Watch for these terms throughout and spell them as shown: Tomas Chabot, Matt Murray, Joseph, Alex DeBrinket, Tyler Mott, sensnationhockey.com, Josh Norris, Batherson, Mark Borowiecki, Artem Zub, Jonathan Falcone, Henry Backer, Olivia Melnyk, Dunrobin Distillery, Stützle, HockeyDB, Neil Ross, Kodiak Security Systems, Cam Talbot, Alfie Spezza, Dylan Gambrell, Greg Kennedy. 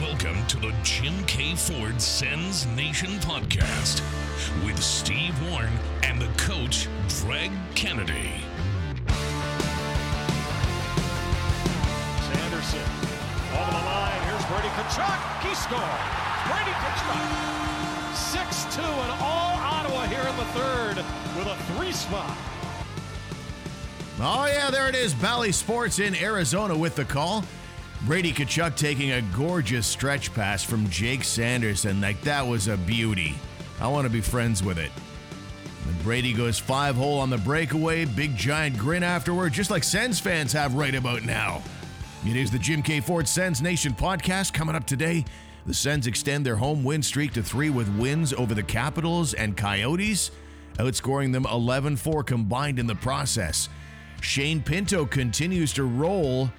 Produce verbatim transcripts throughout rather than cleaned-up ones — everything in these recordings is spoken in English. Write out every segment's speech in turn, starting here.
Welcome to the Jim K. Ford Sens Nation podcast with Steve Warren and the coach, Greg Kennedy. Sanderson, all on the line. Here's Brady Kachuk. He scored. Brady Kachuk. six two and all Ottawa here in the third with a three spot. Oh, yeah, there it is. Bally Sports in Arizona with the call. Brady Kachuk taking a gorgeous stretch pass from Jake Sanderson. Like, that was a beauty. I want to be friends with it. And Brady goes five-hole on the breakaway. Big giant grin afterward, just like Sens fans have right about now. It is the Jim K. Ford Sens Nation podcast. Coming up today, the Sens extend their home win streak to three with wins over the Capitals and Coyotes, outscoring them eleven four combined in the process. Shane Pinto continues to roll.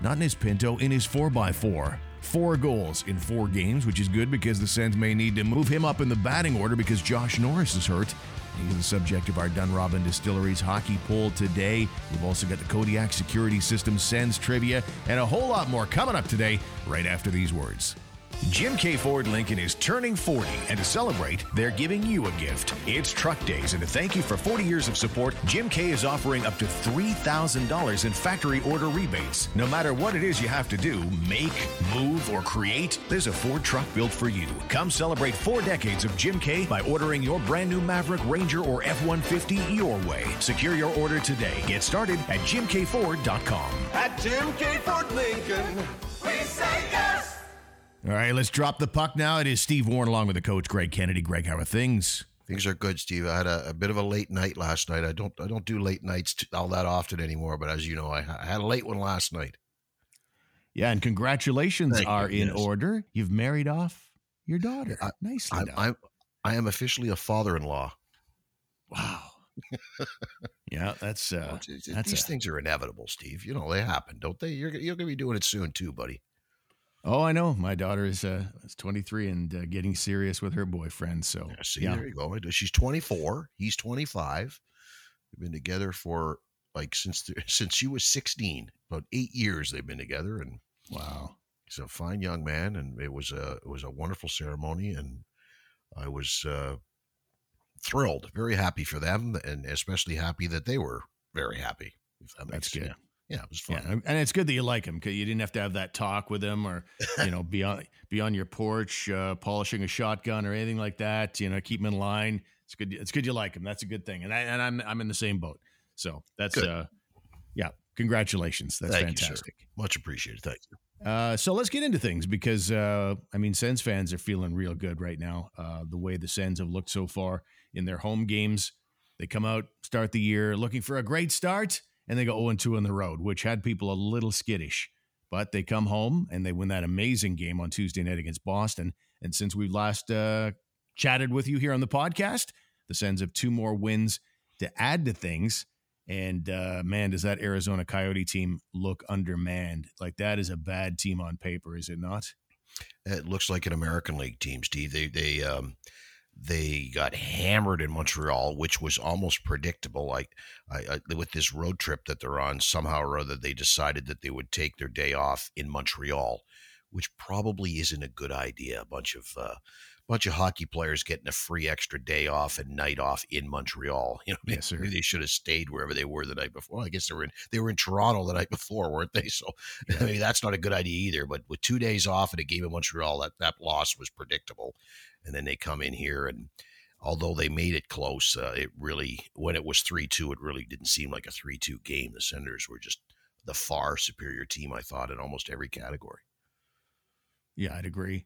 Not in his Pinto, in his four by four. Four goals in four games, which is good because the Sens may need to move him up in the batting order because Josh Norris is hurt. He's the subject of our Dunrobin Distillery's hockey poll today. We've also got the Kodiak Security Systems Sens trivia and a whole lot more coming up today right after these words. Jim K. Ford Lincoln is turning forty, and to celebrate, they're giving you a gift. It's Truck Days, and to thank you for forty years of support, Jim K. is offering up to three thousand dollars in factory order rebates. No matter what it is you have to do, make, move, or create, there's a Ford truck built for you. Come celebrate four decades of Jim K. by ordering your brand new Maverick, Ranger, or F one fifty your way. Secure your order today. Get started at Jim K Ford dot com. At Jim K. Ford Lincoln, we say yes! All right, let's drop the puck now. It is Steve Warren along with the coach, Greg Kennedy. Greg, how are things? Things are good, Steve. I had a, a bit of a late night last night. I don't I don't do late nights all that often anymore, but as you know, I, I had a late one last night. Yeah, and congratulations Thank are you, in yes. order. You've married off your daughter. I, Nicely I, done. I'm, I am officially a father-in-law. Wow. yeah, that's... Uh, well, it's, that's these a, things are inevitable, Steve. You know, they happen, don't they? You're, you're going to be doing it soon too, buddy. Oh, I know. My daughter is uh, is twenty-three and uh, getting serious with her boyfriend. So, yeah, see, yeah. There you go. She's twenty-four. He's twenty-five. They've been together for like since the, since she was sixteen. About eight years they've been together. And wow, he's a fine young man. And it was a it was a wonderful ceremony. And I was uh, thrilled, very happy for them, and especially happy that they were very happy. If that makes That's sense. Good. Yeah, it was fun. Yeah, and it's good that you like him because you didn't have to have that talk with him or, you know, be on, be on your porch uh, polishing a shotgun or anything like that. You know, keep him in line. It's good. It's good you like him. That's a good thing. And, I, and I'm I'm in the same boat. So that's, uh, yeah, congratulations. That's Thank fantastic. You, Much appreciated. Thank you. Uh, so let's get into things because, uh, I mean, Sens fans are feeling real good right now. Uh, the way the Sens have looked so far in their home games. They come out, start the year looking for a great start. And they go oh and two on the road, which had people a little skittish. But they come home and they win that amazing game on Tuesday night against Boston. And since we've last uh, chatted with you here on the podcast, the Sens have two more wins to add to things. And, uh, man, does that Arizona Coyote team look undermanned. Like, that is a bad team on paper, is it not? It looks like an American League team, Steve. They, they, um, They got hammered in Montreal, which was almost predictable. Like I, I, with this road trip that they're on, somehow or other, they decided that they would take their day off in Montreal, which probably isn't a good idea. A bunch of uh, bunch of hockey players getting a free extra day off and night off in Montreal. You know, maybe, yes, sir. Maybe they should have stayed wherever they were the night before. Well, I guess they were in they were in Toronto the night before, weren't they? So yeah. I mean, that's not a good idea either. But with two days off and a game in Montreal, that that loss was predictable. And then they come in here, and although they made it close, uh, it really, when it was three two, it really didn't seem like a three two game. The Senators were just the far superior team, I thought, in almost every category. Yeah, I'd agree.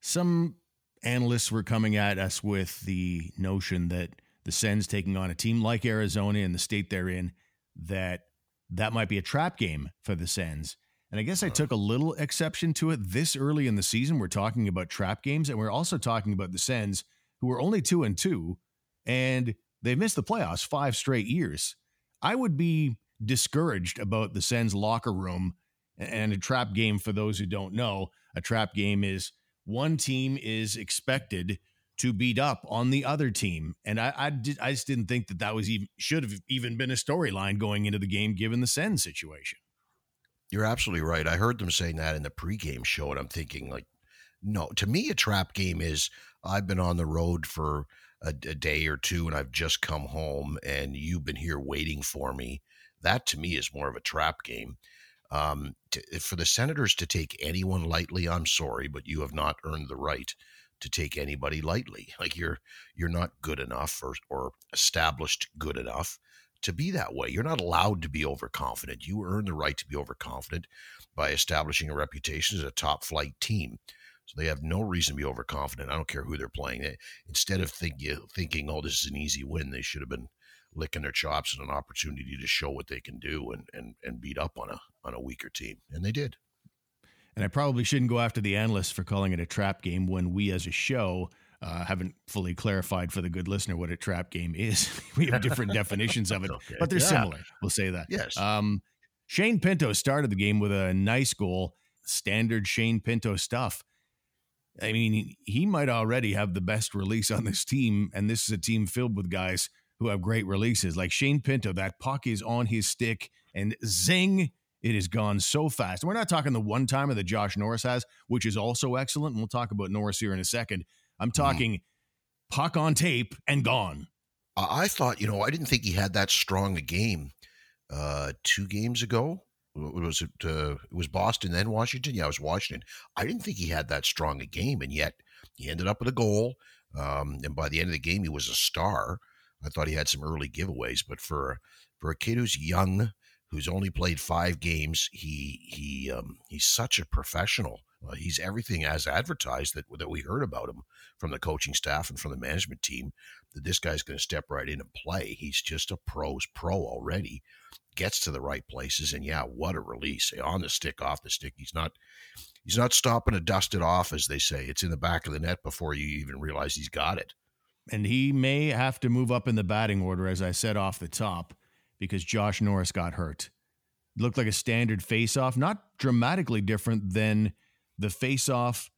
Some analysts were coming at us with the notion that the Sens taking on a team like Arizona and the state they're in, that that might be a trap game for the Sens. And I guess I took a little exception to it. This early in the season, we're talking about trap games, and we're also talking about the Sens, who are only two and two, and they've missed the playoffs five straight years. I would be discouraged about the Sens locker room. And a trap game, for those who don't know, a trap game is one team is expected to beat up on the other team. And I, I, did, I just didn't think that that was even should have even been a storyline going into the game, given the Sens situation. You're absolutely right. I heard them saying that in the pregame show, and I'm thinking, like, No, to me, a trap game is I've been on the road for a, a day or two and I've just come home and you've been here waiting for me. That to me is more of a trap game. Um, to, for the Senators to take anyone lightly, I'm sorry, but you have not earned the right to take anybody lightly. Like you're, you're not good enough or, or established good enough to be that way. You're not allowed to be overconfident. You earn the right to be overconfident by establishing a reputation as a top flight team. So they have no reason to be overconfident. I don't care who they're playing. They, instead of think, you, thinking, oh, this is an easy win, they should have been licking their chops and an opportunity to show what they can do and, and, and beat up on a, on a weaker team. And they did. And I probably shouldn't go after the analysts for calling it a trap game when we as a show uh, haven't fully clarified for the good listener what a trap game is. We have different definitions of it, okay. But they're yeah. similar. We'll say that. Yes. Um, Shane Pinto started the game with a nice goal, standard Shane Pinto stuff. I mean, he might already have the best release on this team, and this is a team filled with guys who have great releases. Like Shane Pinto, that puck is on his stick, and zing, it is gone so fast. And we're not talking the one-timer that Josh Norris has, which is also excellent, and we'll talk about Norris here in a second. I'm talking mm. puck on tape and gone. I thought, you know, I didn't think he had that strong a game uh, two games ago. Was it, uh, it was Boston, then Washington? Yeah, it was Washington. I didn't think he had that strong a game, and yet he ended up with a goal. Um, and by the end of the game, he was a star. I thought he had some early giveaways, but for for a kid who's young, who's only played five games, he he um, he's such a professional. Uh, he's everything as advertised that that we heard about him from the coaching staff and from the management team, that this guy's going to step right in and play. He's just a pro's pro already. Gets to the right places, and yeah, what a release. On the stick, off the stick. He's not he's not stopping to dust it off, as they say. It's in the back of the net before you even realize he's got it. And he may have to move up in the batting order, as I said off the top, because Josh Norris got hurt. It looked like a standard face-off, not dramatically different than the face-off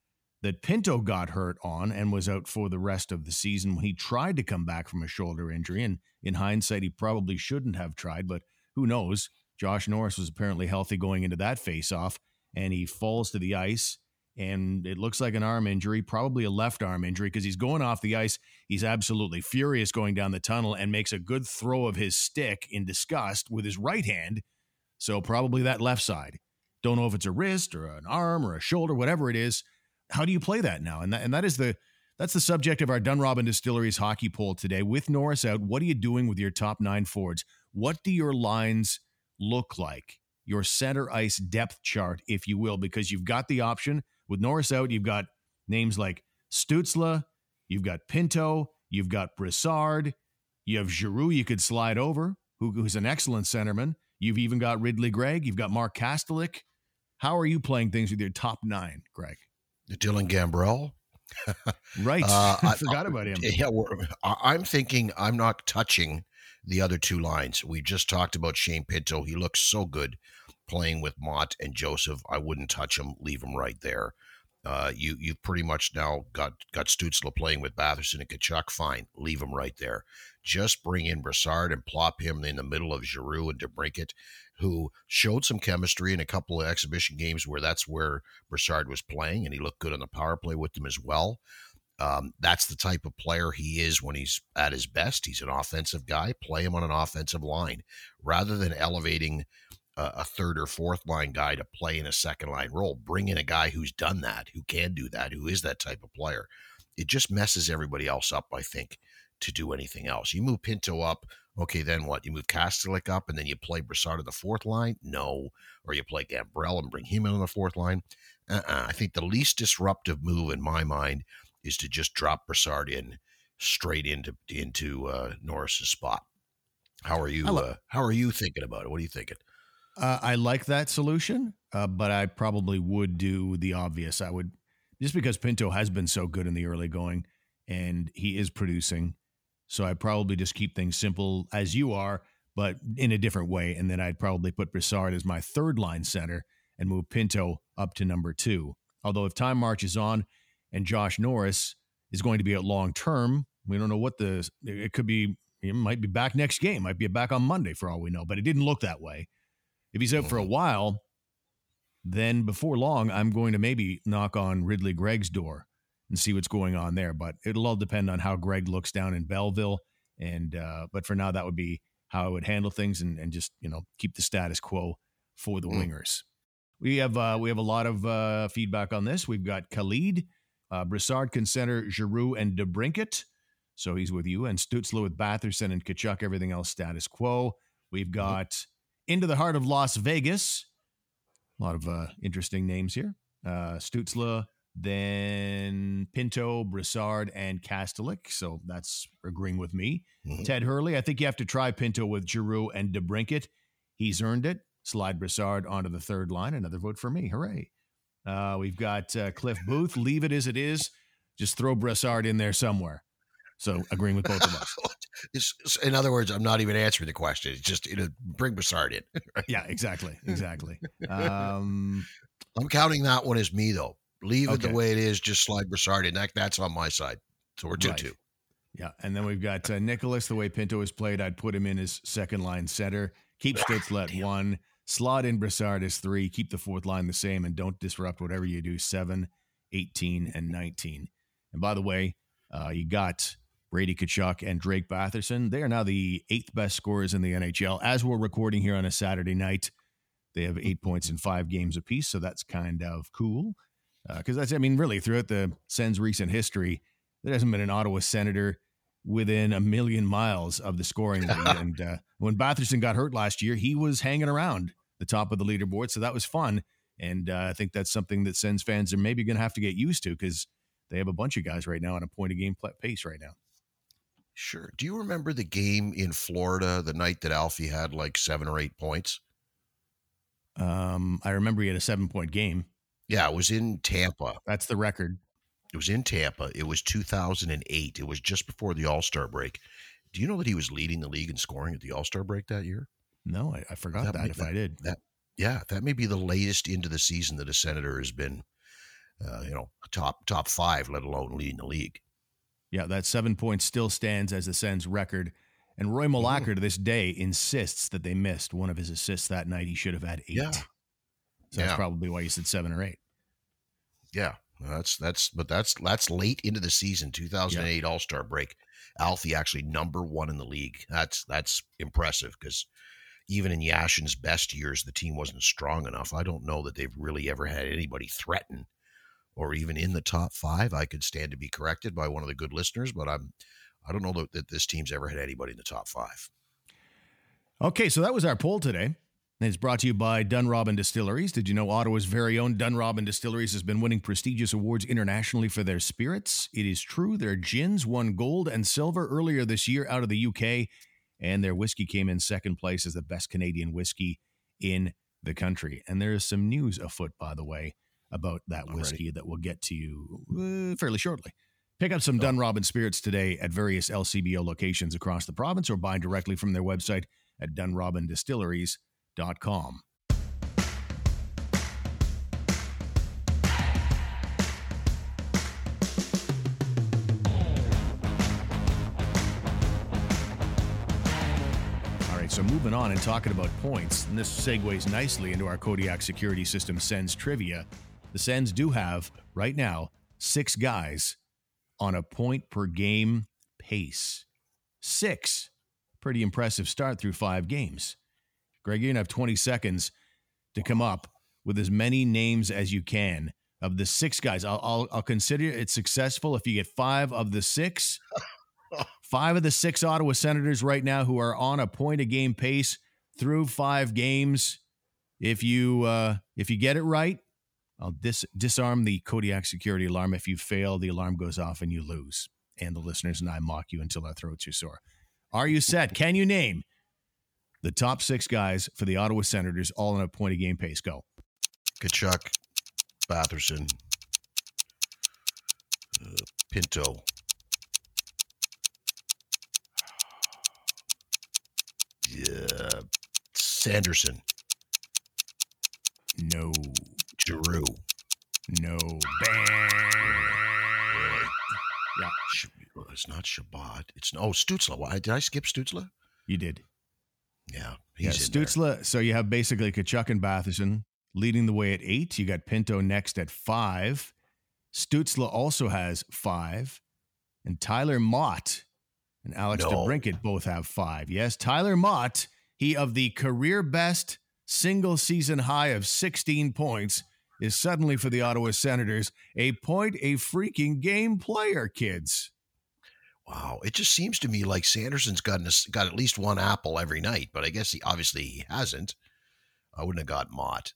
that Pinto got hurt on and was out for the rest of the season when he tried to come back from a shoulder injury. And in hindsight, he probably shouldn't have tried, but who knows? Josh Norris was apparently healthy going into that face-off, and he falls to the ice, and it looks like an arm injury, probably a left arm injury, because he's going off the ice. He's absolutely furious going down the tunnel and makes a good throw of his stick in disgust with his right hand, so probably that left side. Don't know if it's a wrist or an arm or a shoulder, whatever it is. How do you play that now? And that, and that is the that's the subject of our Dunrobin Distillery's hockey poll today. With Norris out, what are you doing with your top nine forwards? What do your lines look like? Your center ice depth chart, if you will, because you've got the option. With Norris out, you've got names like Stützle, you've got Pinto, you've got Brassard, you have Giroux you could slide over, who, who's an excellent centerman. You've even got Ridly Greig, you've got Mark Kastelic. How are you playing things with your top nine, Greg? Dylan Gambrell. Right. Uh, I forgot I, about him. Yeah, I'm thinking I'm not touching the other two lines. We just talked about Shane Pinto. He looks so good playing with Mott and Joseph. I wouldn't touch him. Leave him right there. Uh, you you've pretty much now got got Stützle playing with Batherson and Kachuk. Fine, leave him right there. Just bring in Brassard and plop him in the middle of Giroux and DeBrinket, who showed some chemistry in a couple of exhibition games where that's where Brassard was playing, and he looked good on the power play with them as well. Um, that's the type of player he is when he's at his best. He's an offensive guy. Play him on an offensive line rather than elevating uh, a third or fourth line guy to play in a second line role. Bring in a guy who's done that, who can do that, who is that type of player. It just messes everybody else up, I think, to do anything else. You move Pinto up. Okay, then what? You move Kastelic up, and then you play Brassard on the fourth line? No. Or you play Gambrell and bring him in on the fourth line? Uh-uh. I think the least disruptive move in my mind is to just drop Brassard in straight into into uh, Norris's spot. How are you? Uh, how are you thinking about it? What are you thinking? Uh, I like that solution, uh, but I probably would do the obvious. I would, just because Pinto has been so good in the early going, and he is producing. So I probably just keep things simple as you are, but in a different way. And then I'd probably put Brassard as my third line center and move Pinto up to number two. Although if time marches on and Josh Norris is going to be out long term, we don't know what the, it could be, it might be back next game, might be back on Monday for all we know, but it didn't look that way. If he's out for a while, then before long, I'm going to maybe knock on Ridly Greig's door and see what's going on there. But it'll all depend on how Greg looks down in Belleville. And uh, but for now, that would be how I would handle things and, and just, you know, keep the status quo for the mm. wingers. We have uh, we have a lot of uh, feedback on this. We've got Khalid, uh, Brassard, Consenter, Giroux, and DeBrinket. So he's with you. And Stützle with Batherson and Kachuk, everything else status quo. We've got mm. Into the Heart of Las Vegas. A lot of uh, interesting names here. Uh, Stützle, then Pinto, Brassard, and Kastelic. So that's agreeing with me. Mm-hmm. Ted Hurley, I think you have to try Pinto with Giroux and DeBrinket. He's earned it. Slide Brassard onto the third line. Another vote for me. Hooray. Uh, we've got uh, Cliff Booth. Leave it as it is. Just throw Brassard in there somewhere. So agreeing with both of us. It's, in other words, I'm not even answering the question. It's just it'll bring Brassard in. Right? Yeah, exactly. Exactly. Um, I'm counting that one as me, though. Leave okay. it the way it is. Just slide Brassard in. That, that's on my side. So we're two two. Right. Two. Yeah, and then we've got uh, Nicholas. The way Pinto is played, I'd put him in as second-line center. Keep Stützle at one. Slot in Brassard as three. Keep the fourth line the same, and don't disrupt whatever you do, seven, eighteen, and nineteen. And by the way, uh, you got Brady Kachuk and Drake Batherson. They are now the eighth best scorers in the N H L. As we're recording here on a Saturday night, they have eight points in five games apiece, so that's kind of cool. Because, uh, that's I mean, really, throughout the Sens' recent history, there hasn't been an Ottawa Senator within a million miles of the scoring lead. And uh, when Batherson got hurt last year, he was hanging around the top of the leaderboard, so that was fun. And uh, I think that's something that Sens fans are maybe going to have to get used to, because they have a bunch of guys right now on a point-a-game pace right now. Sure. Do you remember the game in Florida the night that Alfie had like seven or eight points? Um, I remember he had a seven-point game. Yeah, it was in Tampa. That's the record. It was in Tampa. It was two thousand eight. It was just before the All-Star break. Do you know that he was leading the league in scoring at the All-Star break that year? No, I, I forgot that, that, may, if that, I did. That, yeah, that may be the latest into the season that a Senator has been, uh, you know, top top five, let alone leading the league. Yeah, that seven points still stands as the Sens' record. And Roy Mulacker, to this day, insists that they missed one of his assists that night. He should have had eight. Yeah. So yeah. That's probably why you said seven or eight. Yeah, that's that's but that's that's late into the season, two thousand eight yeah. All-Star break. Alfie actually number one in the league. That's that's impressive, because even in Yashin's best years, the team wasn't strong enough. I don't know that they've really ever had anybody threaten or even in the top five. I could stand to be corrected by one of the good listeners, but I'm, I don't know that, that this team's ever had anybody in the top five. Okay, so that was our poll today. And it's brought to you by Dunrobin Distilleries. Did you know Ottawa's very own Dunrobin Distilleries has been winning prestigious awards internationally for their spirits? It is true. Their gins won gold and silver earlier this year out of the U K, and their whiskey came in second place as the best Canadian whiskey in the country. And there is some news afoot, by the way, about that whiskey Alrighty. that we'll get to you uh, fairly shortly. Pick up some oh. Dunrobin spirits today at various L C B O locations across the province, or buy directly from their website at Dunrobin Distilleries dot com. So moving on and talking about points, and this segues nicely into our Kodiak Security System Sens trivia. The Sens do have, right now, six guys on a point-per-game pace. Six. Pretty impressive start through five games. Greg, you're going to have twenty seconds to come up with as many names as you can of the six guys. I'll, I'll, I'll consider it successful if you get five of the six. Five of the six Ottawa Senators right now who are on a point-a-game pace through five games. If you uh, if you get it right, I'll dis- disarm the Kodiak security alarm. If you fail, the alarm goes off and you lose. And the listeners and I mock you until our throats are sore. Are you set? Can you name the top six guys for the Ottawa Senators all on a point-a-game pace? Go. Kachuk, Batherson, uh, Pinto. Uh, Sanderson. No. Giroux. No. Bang. Yeah. Well, it's not Shabbat. It's no oh, Stützle. Did I skip Stützle? You did. Yeah. He's yeah, Stützle. There. So you have basically Kachuk and Batherson, leading the way at eight. You got Pinto next at five. Stützle also has five. And Tyler Mott and Alex no. DeBrinket both have five. Yes, Tyler Mott, he of the career best single season high of sixteen points, is suddenly for the Ottawa Senators a point a freaking game player, kids. Wow. It just seems to me like Sanderson's gotten a, got at least one apple every night, but I guess he obviously he hasn't. I wouldn't have got Mott.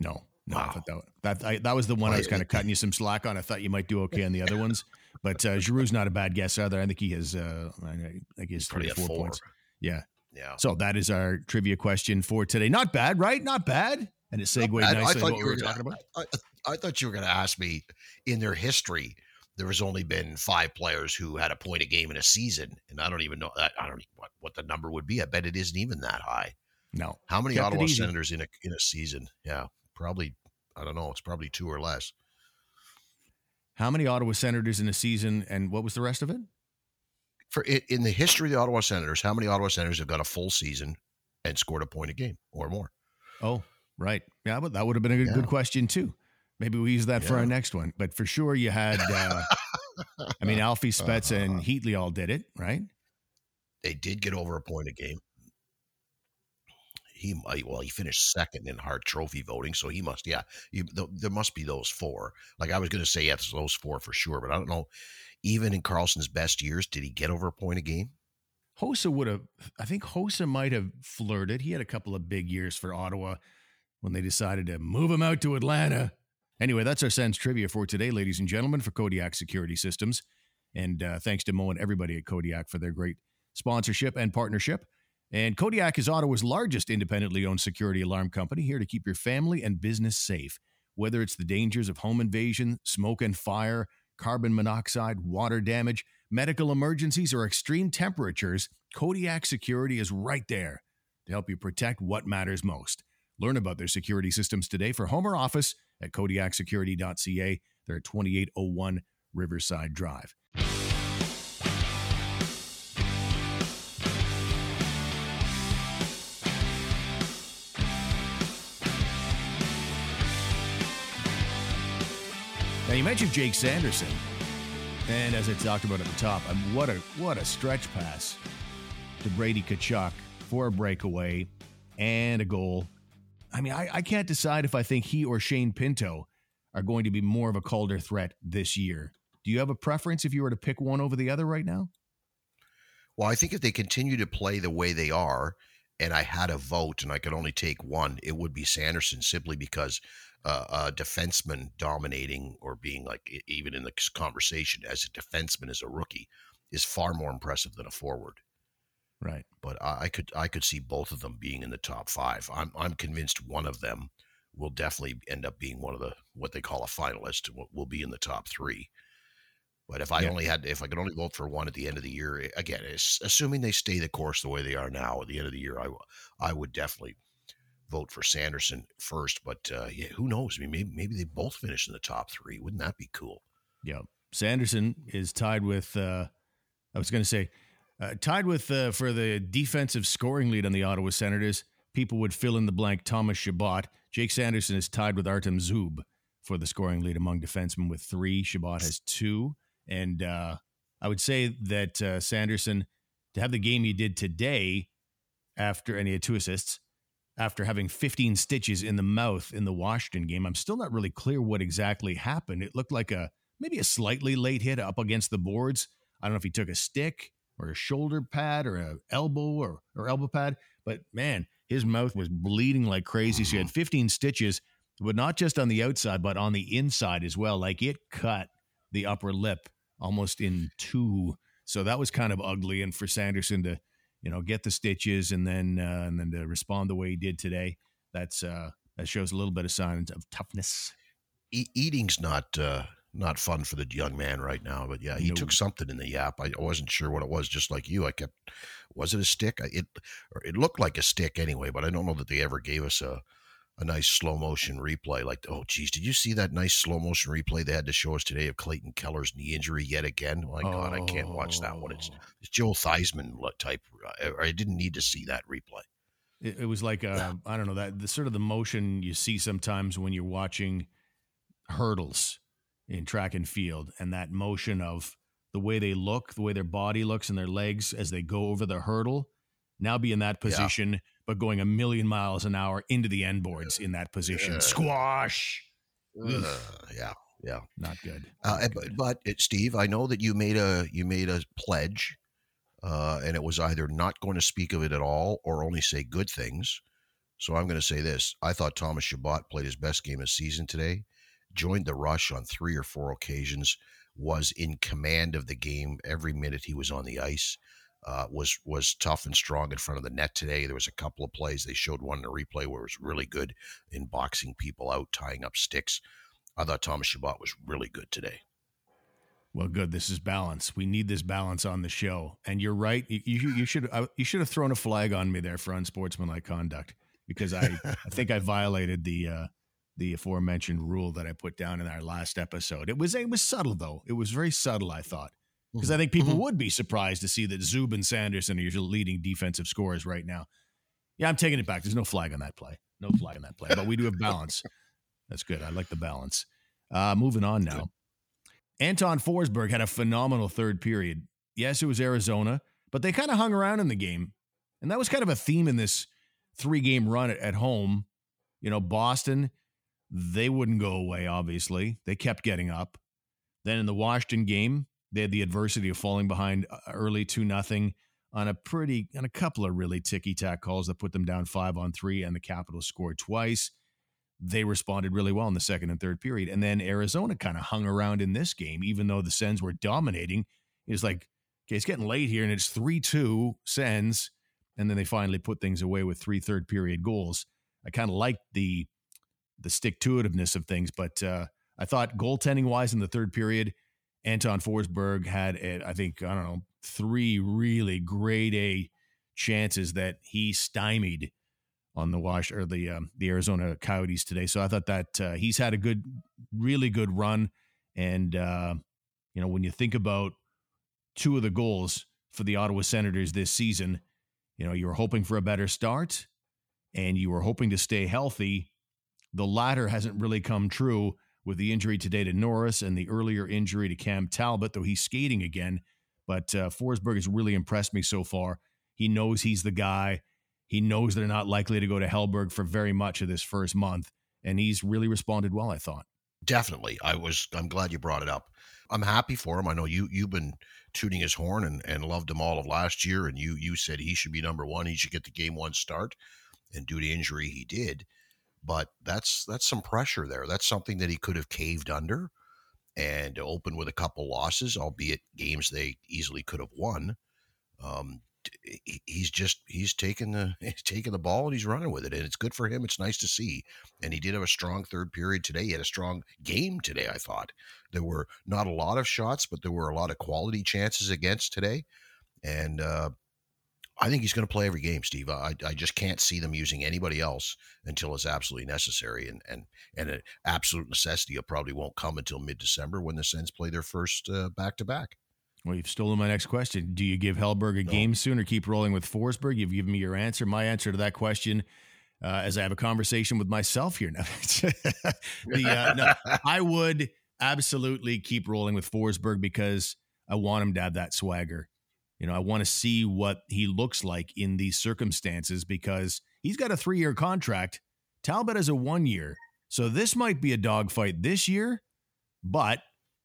No. No, wow. I thought that, that, I, that was the one I was kind of cutting you some slack on. I thought you might do okay on the other ones, but uh, Giroux's not a bad guess either. I think he has, uh, I think he has thirty-four four. points. Yeah. Yeah. So that is our trivia question for today. Not bad, right? Not bad. And it segued nicely. I thought, what you were, we were gonna, talking about. I, I thought you were going to ask me, in their history, there has only been five players who had a point a game in a season. And I don't even know, I, I don't know what, what the number would be. I bet it isn't even that high. No. How many Kept Ottawa Senators in a in a season? Yeah. Probably, I don't know, it's probably two or less. How many Ottawa Senators in a season, and what was the rest of it? For it, in the history of the Ottawa Senators, how many Ottawa Senators have got a full season and scored a point a game or more? Oh, right. Yeah, but that would have been a good, yeah. good question too. Maybe we use that yeah. for our next one. But for sure you had, uh, I mean, Alfie Spezza uh-huh. and Heatley all did it, right? They did get over a point a game. He might, well, he finished second in Hart Trophy voting, so he must, yeah, you, th- there must be those four. Like I was going to say, yeah, it's those four for sure, but I don't know. Even in Karlsson's best years, did he get over a point a game? Hossa would have, I think Hossa might have flirted. He had a couple of big years for Ottawa when they decided to move him out to Atlanta. Anyway, that's our Sens trivia for today, ladies and gentlemen, for Kodiak Security Systems. And uh, thanks to Mo and everybody at Kodiak for their great sponsorship and partnership. And Kodiak is Ottawa's largest independently owned security alarm company, here to keep your family and business safe. Whether it's the dangers of home invasion, smoke and fire, carbon monoxide, water damage, medical emergencies, or extreme temperatures, Kodiak Security is right there to help you protect what matters most. Learn about their security systems today for home or office at kodiak security dot c a. They're at twenty-eight oh one Riverside Drive. Now, you mentioned Jake Sanderson, and as I talked about at the top, I mean, what a what a stretch pass to Brady Kachuk for a breakaway and a goal. I mean, I, I can't decide if I think he or Shane Pinto are going to be more of a Calder threat this year. Do you have a preference if you were to pick one over the other right now? Well, I think if they continue to play the way they are, and I had a vote and I could only take one, it would be Sanderson, simply because Uh, a defenseman dominating or being like even in the conversation as a defenseman as a rookie is far more impressive than a forward. Right. But I, I could I could see both of them being in the top five. I'm I'm convinced one of them will definitely end up being one of the what they call a finalist. Will, will be in the top three. But if I yeah. only had if I could only vote for one at the end of the year, again, assuming they stay the course the way they are now at the end of the year, I I would definitely vote for Sanderson first, but uh, yeah, who knows? I mean, maybe, maybe they both finish in the top three. Wouldn't that be cool? Yeah. Sanderson is tied with, uh, I was going to say, uh, tied with uh, for the defensive scoring lead on the Ottawa Senators. People would fill in the blank Tomas Chabot. Jake Sanderson is tied with Artem Zub for the scoring lead among defensemen with three. Chabot has two. And uh, I would say that uh, Sanderson, to have the game he did today after, and he had two assists, after having fifteen stitches in the mouth in the Washington game. I'm still not really clear what exactly happened. It looked like a maybe a slightly late hit up against the boards. I don't know if he took a stick or a shoulder pad or an elbow or, or elbow pad, but man, his mouth was bleeding like crazy. So he had fifteen stitches, but not just on the outside, but on the inside as well. Like it cut the upper lip almost in two. So that was kind of ugly. And for Sanderson to, you know, get the stitches and then uh, and then to respond the way he did today, that's uh, that shows a little bit of signs of toughness. E- eating's not uh, not fun for the young man right now, but yeah, he no. took something in the yap. I wasn't sure what it was. Just like you, I kept. Was it a stick? I, it or it looked like a stick anyway, but I don't know that they ever gave us a a nice slow motion replay. Like, oh geez, did you see that nice slow motion replay they had to show us today of Clayton Keller's knee injury yet again? My oh. God, I can't watch that one. It's, it's Joe Theismann type. I, I didn't need to see that replay. It, it was like, a, yeah. I don't know, that the sort of the motion you see sometimes when you're watching hurdles in track and field, and that motion of the way they look, the way their body looks and their legs as they go over the hurdle, now be in that position, yeah. but going a million miles an hour into the end boards yeah. in that position. Yeah. Squash. Uh, yeah. Yeah. Not good. Not uh, good. But, but Steve, I know that you made a, you made a pledge uh, and it was either not going to speak of it at all or only say good things. So I'm going to say this. I thought Tomas Chabot played his best game of season today, joined the rush on three or four occasions, was in command of the game every minute he was on the ice. Uh, was was tough and strong in front of the net today. There was a couple of plays. They showed one in the replay where it was really good in boxing people out, tying up sticks. I thought Tomas Chabot was really good today. Well, good. This is balance. We need this balance on the show. And you're right. You you, you should I, you should have thrown a flag on me there for unsportsmanlike conduct, because I, I think I violated the uh, the aforementioned rule that I put down in our last episode. It was it was subtle though. It was very subtle, I thought. Because I think people mm-hmm. would be surprised to see that Zub and Sanderson are your leading defensive scorers right now. Yeah, I'm taking it back. There's no flag on that play. No flag on that play. But we do have balance. That's good. I like the balance. Uh, moving on now. Anton Forsberg had a phenomenal third period. Yes, it was Arizona, but they kind of hung around in the game. And that was kind of a theme in this three-game run at, at home. You know, Boston, they wouldn't go away, obviously. They kept getting up. Then in the Washington game, they had the adversity of falling behind early two nothing on a pretty, on a couple of really ticky-tack calls that put them down five on three, and the Capitals scored twice. They responded really well in the second and third period. And then Arizona kind of hung around in this game, even though the Sens were dominating. It's like, okay, it's getting late here, and it's three two Sens, and then they finally put things away with three third-period goals. I kind of liked the the stick-to-itiveness of things, but uh, I thought goaltending-wise in the third period, Anton Forsberg had, I think, I don't know, three really grade A chances that he stymied on the wash or the um, the Arizona Coyotes today. So I thought that uh, he's had a good, really good run. And, uh, you know, when you think about two of the goals for the Ottawa Senators this season, you know, you were hoping for a better start and you were hoping to stay healthy. The latter hasn't really come true, with the injury today to Norris and the earlier injury to Cam Talbot, though he's skating again. But uh, Forsberg has really impressed me so far. He knows he's the guy. He knows they're not likely to go to Hellberg for very much of this first month. And he's really responded well, I thought. Definitely. I was, I'm glad you brought it up. I'm happy for him. I know you, you've been tooting his horn and, and loved him all of last year. And you, you said he should be number one. He should get the game one start. And due to injury, he did. But that's that's some pressure there. That's something that he could have caved under and opened with a couple losses, albeit games they easily could have won. Um, he's just he's taking the he's taking the ball and he's running with it, and it's good for him. It's nice to see, and he did have a strong third period today. He had a strong game today. I thought there were not a lot of shots, but there were a lot of quality chances against today, and. Uh, I think he's going to play every game, Steve. I, I just can't see them using anybody else until it's absolutely necessary. And and, and an absolute necessity probably won't come until mid-December when the Sens play their first uh, back-to-back. Well, you've stolen my next question. Do you give Hellberg a no. game soon or keep rolling with Forsberg? You've given me your answer. My answer to that question, uh, as I have a conversation with myself here now, the, uh, no, I would absolutely keep rolling with Forsberg because I want him to have that swagger. You know, I want to see what he looks like in these circumstances because he's got a three-year contract. Talbot has a one-year. So this might be a dogfight this year, but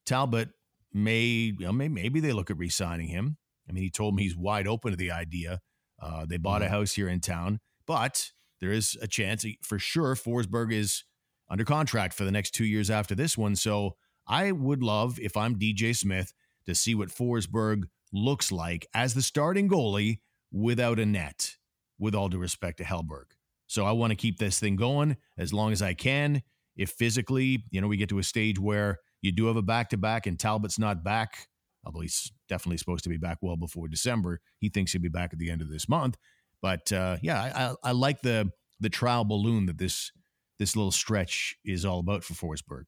Talbot may, well, may, maybe they look at re-signing him. I mean, he told me he's wide open to the idea. Uh, they bought a house here in town, but there is a chance for sure Forsberg is under contract for the next two years after this one. So I would love, if I'm D J Smith, to see what Forsberg looks like as the starting goalie without a net, with all due respect to Hellberg. So I want to keep this thing going as long as I can. If physically, you know, we get to a stage where you do have a back-to-back and Talbot's not back, although he's definitely supposed to be back well before December. He thinks he'll be back at the end of this month. But uh, yeah, I, I, I like the the trial balloon that this this little stretch is all about for Forsberg.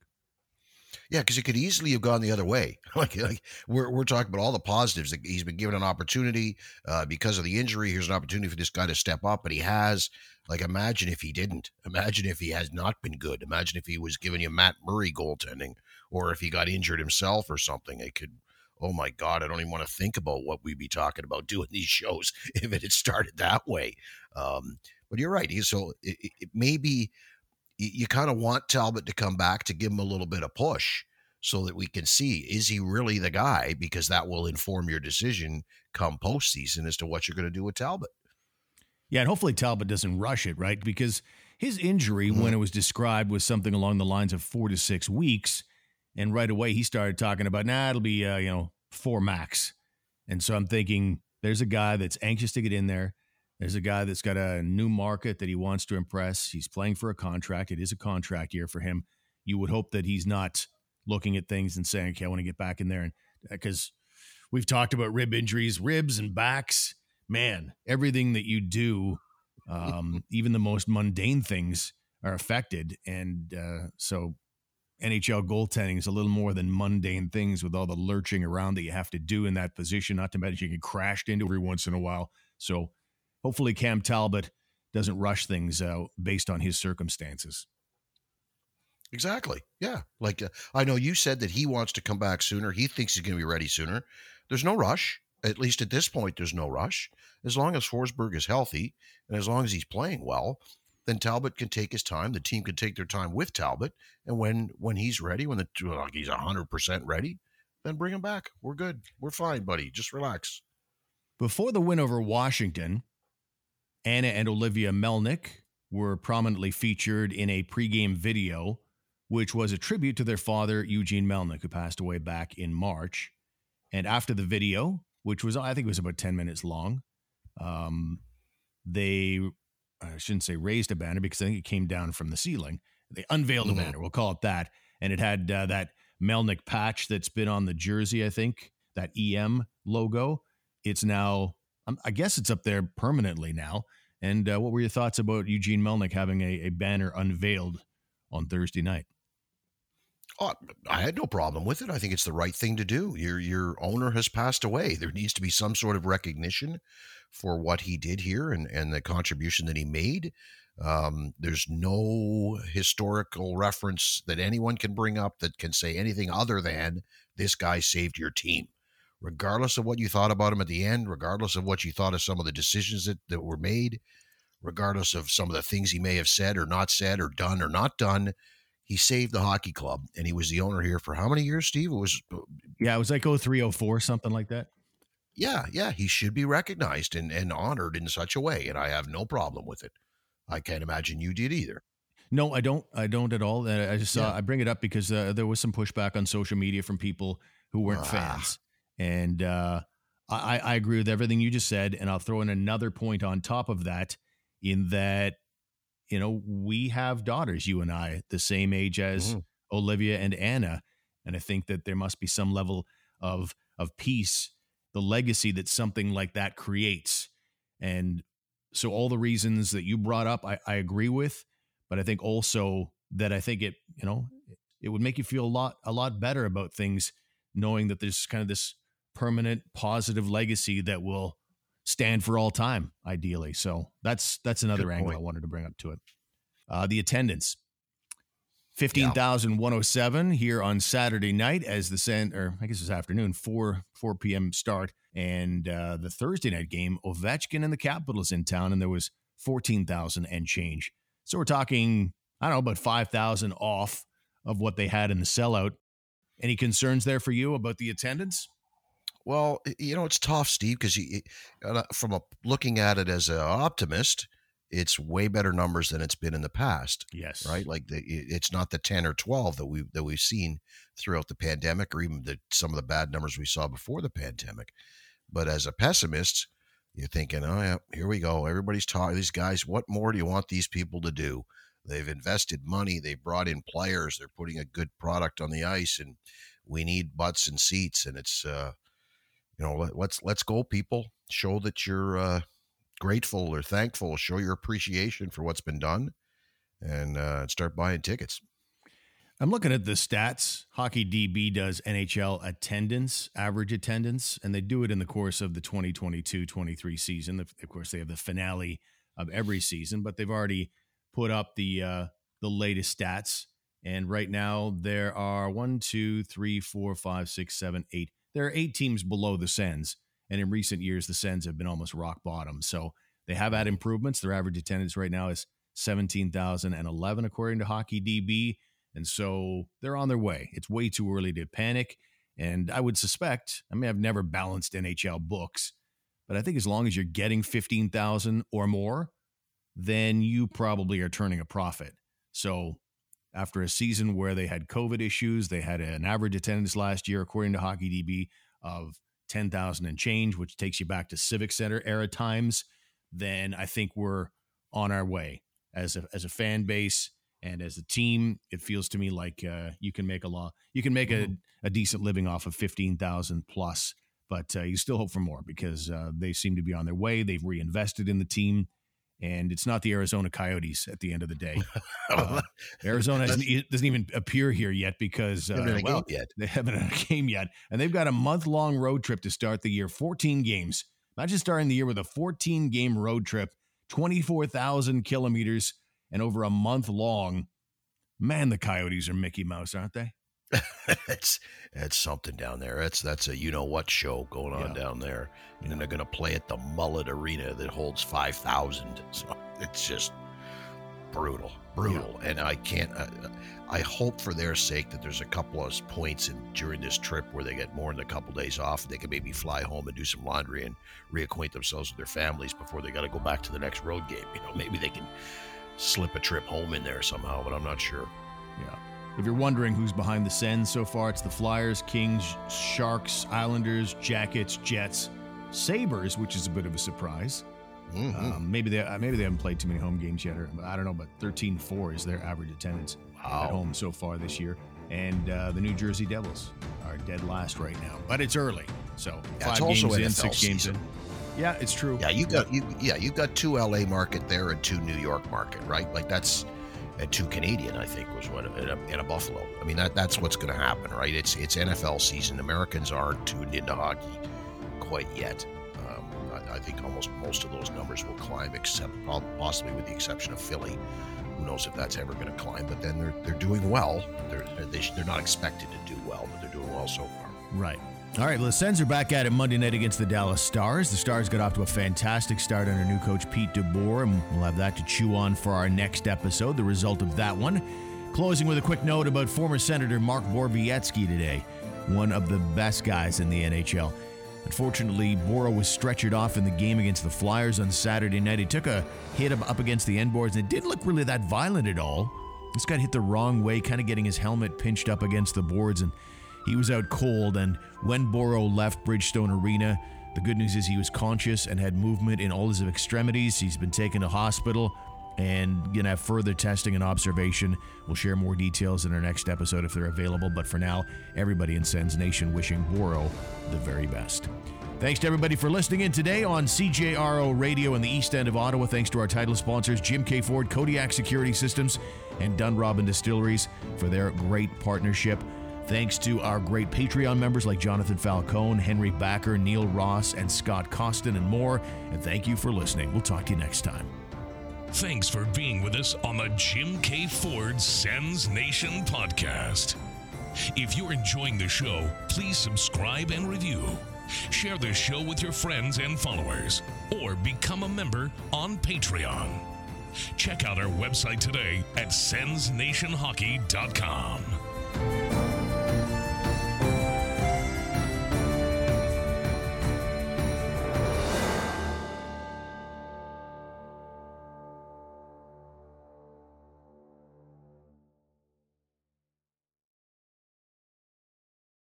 Yeah, because it could easily have gone the other way. like, like we're we're talking about all the positives. He's been given an opportunity uh, because of the injury. Here's an opportunity for this guy to step up, but he has. Like, imagine if he didn't. Imagine if he has not been good. Imagine if he was giving you Matt Murray goaltending, or if he got injured himself or something. It could. Oh my God, I don't even want to think about what we'd be talking about doing these shows if it had started that way. Um, but you're right. So it, it maybe you, you kind of want Talbot to come back to give him a little bit of push so that we can see, is he really the guy? Because that will inform your decision come postseason as to what you're going to do with Talbot. Yeah, and hopefully Talbot doesn't rush it, right? Because his injury, mm-hmm. when it was described, was something along the lines of four to six weeks. And right away, he started talking about, nah, it'll be, uh, you know, four max. And so I'm thinking there's a guy that's anxious to get in there. There's a guy that's got a new market that he wants to impress. He's playing for a contract. It is a contract year for him. You would hope that he's not looking at things and saying, okay, I want to get back in there. And because we've talked about rib injuries, ribs and backs, man, everything that you do, um, even the most mundane things are affected. And uh, so N H L goaltending is a little more than mundane things with all the lurching around that you have to do in that position, not to mention you get crashed into every once in a while. So hopefully Cam Talbot doesn't rush things uh, based on his circumstances. Exactly. Yeah. Like uh, I know you said that he wants to come back sooner. He thinks he's going to be ready sooner. There's no rush. At least at this point, there's no rush. As long as Forsberg is healthy and as long as he's playing well, then Talbot can take his time. The team can take their time with Talbot. And when, when he's ready, when the well, he's one hundred percent ready, then bring him back. We're good. We're fine, buddy. Just relax. Before the win over Washington, Anna and Olivia Melnyk were prominently featured in a pregame video, which was a tribute to their father, Eugene Melnyk, who passed away back in March. And after the video, which was, I think it was about ten minutes long, um, they... I shouldn't say raised a banner because I think it came down from the ceiling. They unveiled a banner. We'll call it that. And it had uh, that Melnyk patch that's been on the jersey, I think, that E M logo. It's now, um, I guess it's up there permanently now. And uh, what were your thoughts about Eugene Melnyk having a, a banner unveiled on Thursday night? Oh, I had no problem with it. I think it's the right thing to do. Your your owner has passed away. There needs to be some sort of recognition for what he did here and, and the contribution that he made. Um, there's no historical reference that anyone can bring up that can say anything other than this guy saved your team. Regardless of what you thought about him at the end, regardless of what you thought of some of the decisions that, that were made, regardless of some of the things he may have said or not said or done or not done, he saved the hockey club, and he was the owner here for how many years, Steve? It was yeah, it was like oh three oh four, something like that. Yeah, yeah, he should be recognized and, and honored in such a way, and I have no problem with it. I can't imagine you did either. No, I don't. I don't at all. I just saw. Yeah. I bring it up because uh, there was some pushback on social media from people who weren't ah. fans, and uh, I, I agree with everything you just said. And I'll throw in another point on top of that, in that, you know, we have daughters, you and I, the same age as mm. Olivia and Anna. And I think that there must be some level of of peace, the legacy that something like that creates. And so all the reasons that you brought up, I, I agree with. But I think also that I think it, you know, it would make you feel a lot, a lot better about things, knowing that there's kind of this permanent positive legacy that will stand for all time, ideally. So that's that's another angle I wanted to bring up to it. Uh, the attendance, fifteen thousand one hundred seven here on Saturday night as the San, or I guess this afternoon, four p.m. start. And uh, the Thursday night game, Ovechkin and the Capitals in town, and there was fourteen thousand and change. So we're talking, I don't know, about five thousand off of what they had in the sellout. Any concerns there for you about the attendance? Well, you know, it's tough, Steve, because from a, looking at it as an optimist, it's way better numbers than it's been in the past. Yes. Right? Like the, it's not the ten or twelve that we've, that we've seen throughout the pandemic, or even the, some of the bad numbers we saw before the pandemic. But as a pessimist, you're thinking, oh, yeah, here we go. Everybody's talking. These guys, what more do you want these people to do? They've invested money. They brought in players. They're putting a good product on the ice, and we need butts and seats. And it's, uh, you know, let's let's go, people. Show that you're uh, grateful or thankful. Show your appreciation for what's been done, and uh, start buying tickets. I'm looking at the stats. HockeyDB does N H L attendance, average attendance, and they do it in the course of the twenty twenty-two twenty-three season. Of course, they have the finale of every season, but they've already put up the uh, the latest stats. And right now there are one, two, three, four, five, six, seven, eight. There are eight teams below the Sens. And in recent years, the Sens have been almost rock bottom. So they have had improvements. Their average attendance right now is seventeen thousand eleven, according to HockeyDB. And so they're on their way. It's way too early to panic. And I would suspect, I mean, I've never balanced N H L books, but I think as long as you're getting fifteen thousand or more, then you probably are turning a profit. So after a season where they had COVID issues, they had an average attendance last year, according to HockeyDB, of ten thousand and change, which takes you back to Civic Center era times, then I think we're on our way. As a, as a fan base and as a team, it feels to me like uh, you can make a law, you can make a, a decent living off of fifteen thousand plus, but uh, you still hope for more because uh, they seem to be on their way. They've reinvested in the team. And it's not the Arizona Coyotes at the end of the day. Uh, Arizona doesn't, doesn't even appear here yet because uh, they, well, yet. they haven't had a game yet. And they've got a month-long road trip to start the year, fourteen games. Imagine starting the year with a fourteen-game road trip, twenty-four thousand kilometers, and over a month long. Man, the Coyotes are Mickey Mouse, aren't they? That's that's something down there. That's that's a you know what show going on yeah. down there. And then they're going to play at the Mullet Arena that holds five thousand. So it's just brutal, brutal. Yeah. And I can't. I, I hope for their sake that there's a couple of points in, during this trip where they get more than a couple of days off. They can maybe fly home and do some laundry and reacquaint themselves with their families before they got to go back to the next road game. You know, maybe they can slip a trip home in there somehow, but I'm not sure. Yeah. If you're wondering who's behind the Sens so far, it's the Flyers, Kings, Sharks, Islanders, Jackets, Jets, Sabres, which is a bit of a surprise. Mm-hmm. Um, maybe they maybe they haven't played too many home games yet. Or, I don't know, but thirteen four is their average attendance wow. at home so far this year. And uh, the New Jersey Devils are dead last right now, but it's early. So yeah, five games in, six season. games in. Yeah, it's true. Yeah, you got you yeah you got two L A market there and two New York market, right? Like that's. And two Canadian, I think, was what in a, in a Buffalo. I mean, that that's what's going to happen, right? It's it's N F L season. Americans aren't tuned into hockey quite yet. Um, I, I think almost most of those numbers will climb, except possibly with the exception of Philly. Who knows if that's ever going to climb? But then they're they're doing well. They're they sh- they're not expected to do well, but they're doing well so far. Right. All right, well, the Sens are back at it Monday night against the Dallas Stars. The Stars got off to a fantastic start under new coach Pete DeBoer, and we'll have that to chew on for our next episode, the result of that one. Closing with a quick note about former Senator Mark Borowiecki today, one of the best guys in the N H L. Unfortunately, Boro was stretchered off in the game against the Flyers on Saturday night. He took a hit up against the end boards, and it didn't look really that violent at all. This got hit the wrong way, kind of getting his helmet pinched up against the boards, and he was out cold, and when Boro left Bridgestone Arena, the good news is he was conscious and had movement in all his extremities. He's been taken to hospital and going to have further testing and observation. We'll share more details in our next episode if they're available, but for now, everybody in Sens Nation wishing Boro the very best. Thanks to everybody for listening in today on C J R O Radio in the East End of Ottawa. Thanks to our title sponsors, Jim K. Ford, Kodiak Security Systems, and Dunrobin Distilleries for their great partnership. Thanks to our great Patreon members like Jonathan Falcone, Henry Backer, Neil Ross, and Scott Costin, and more. And thank you for listening. We'll talk to you next time. Thanks for being with us on the Jim K. Ford Sens Nation podcast. If you're enjoying the show, please subscribe and review. Share the show with your friends and followers, or become a member on Patreon. Check out our website today at sens nation hockey dot com.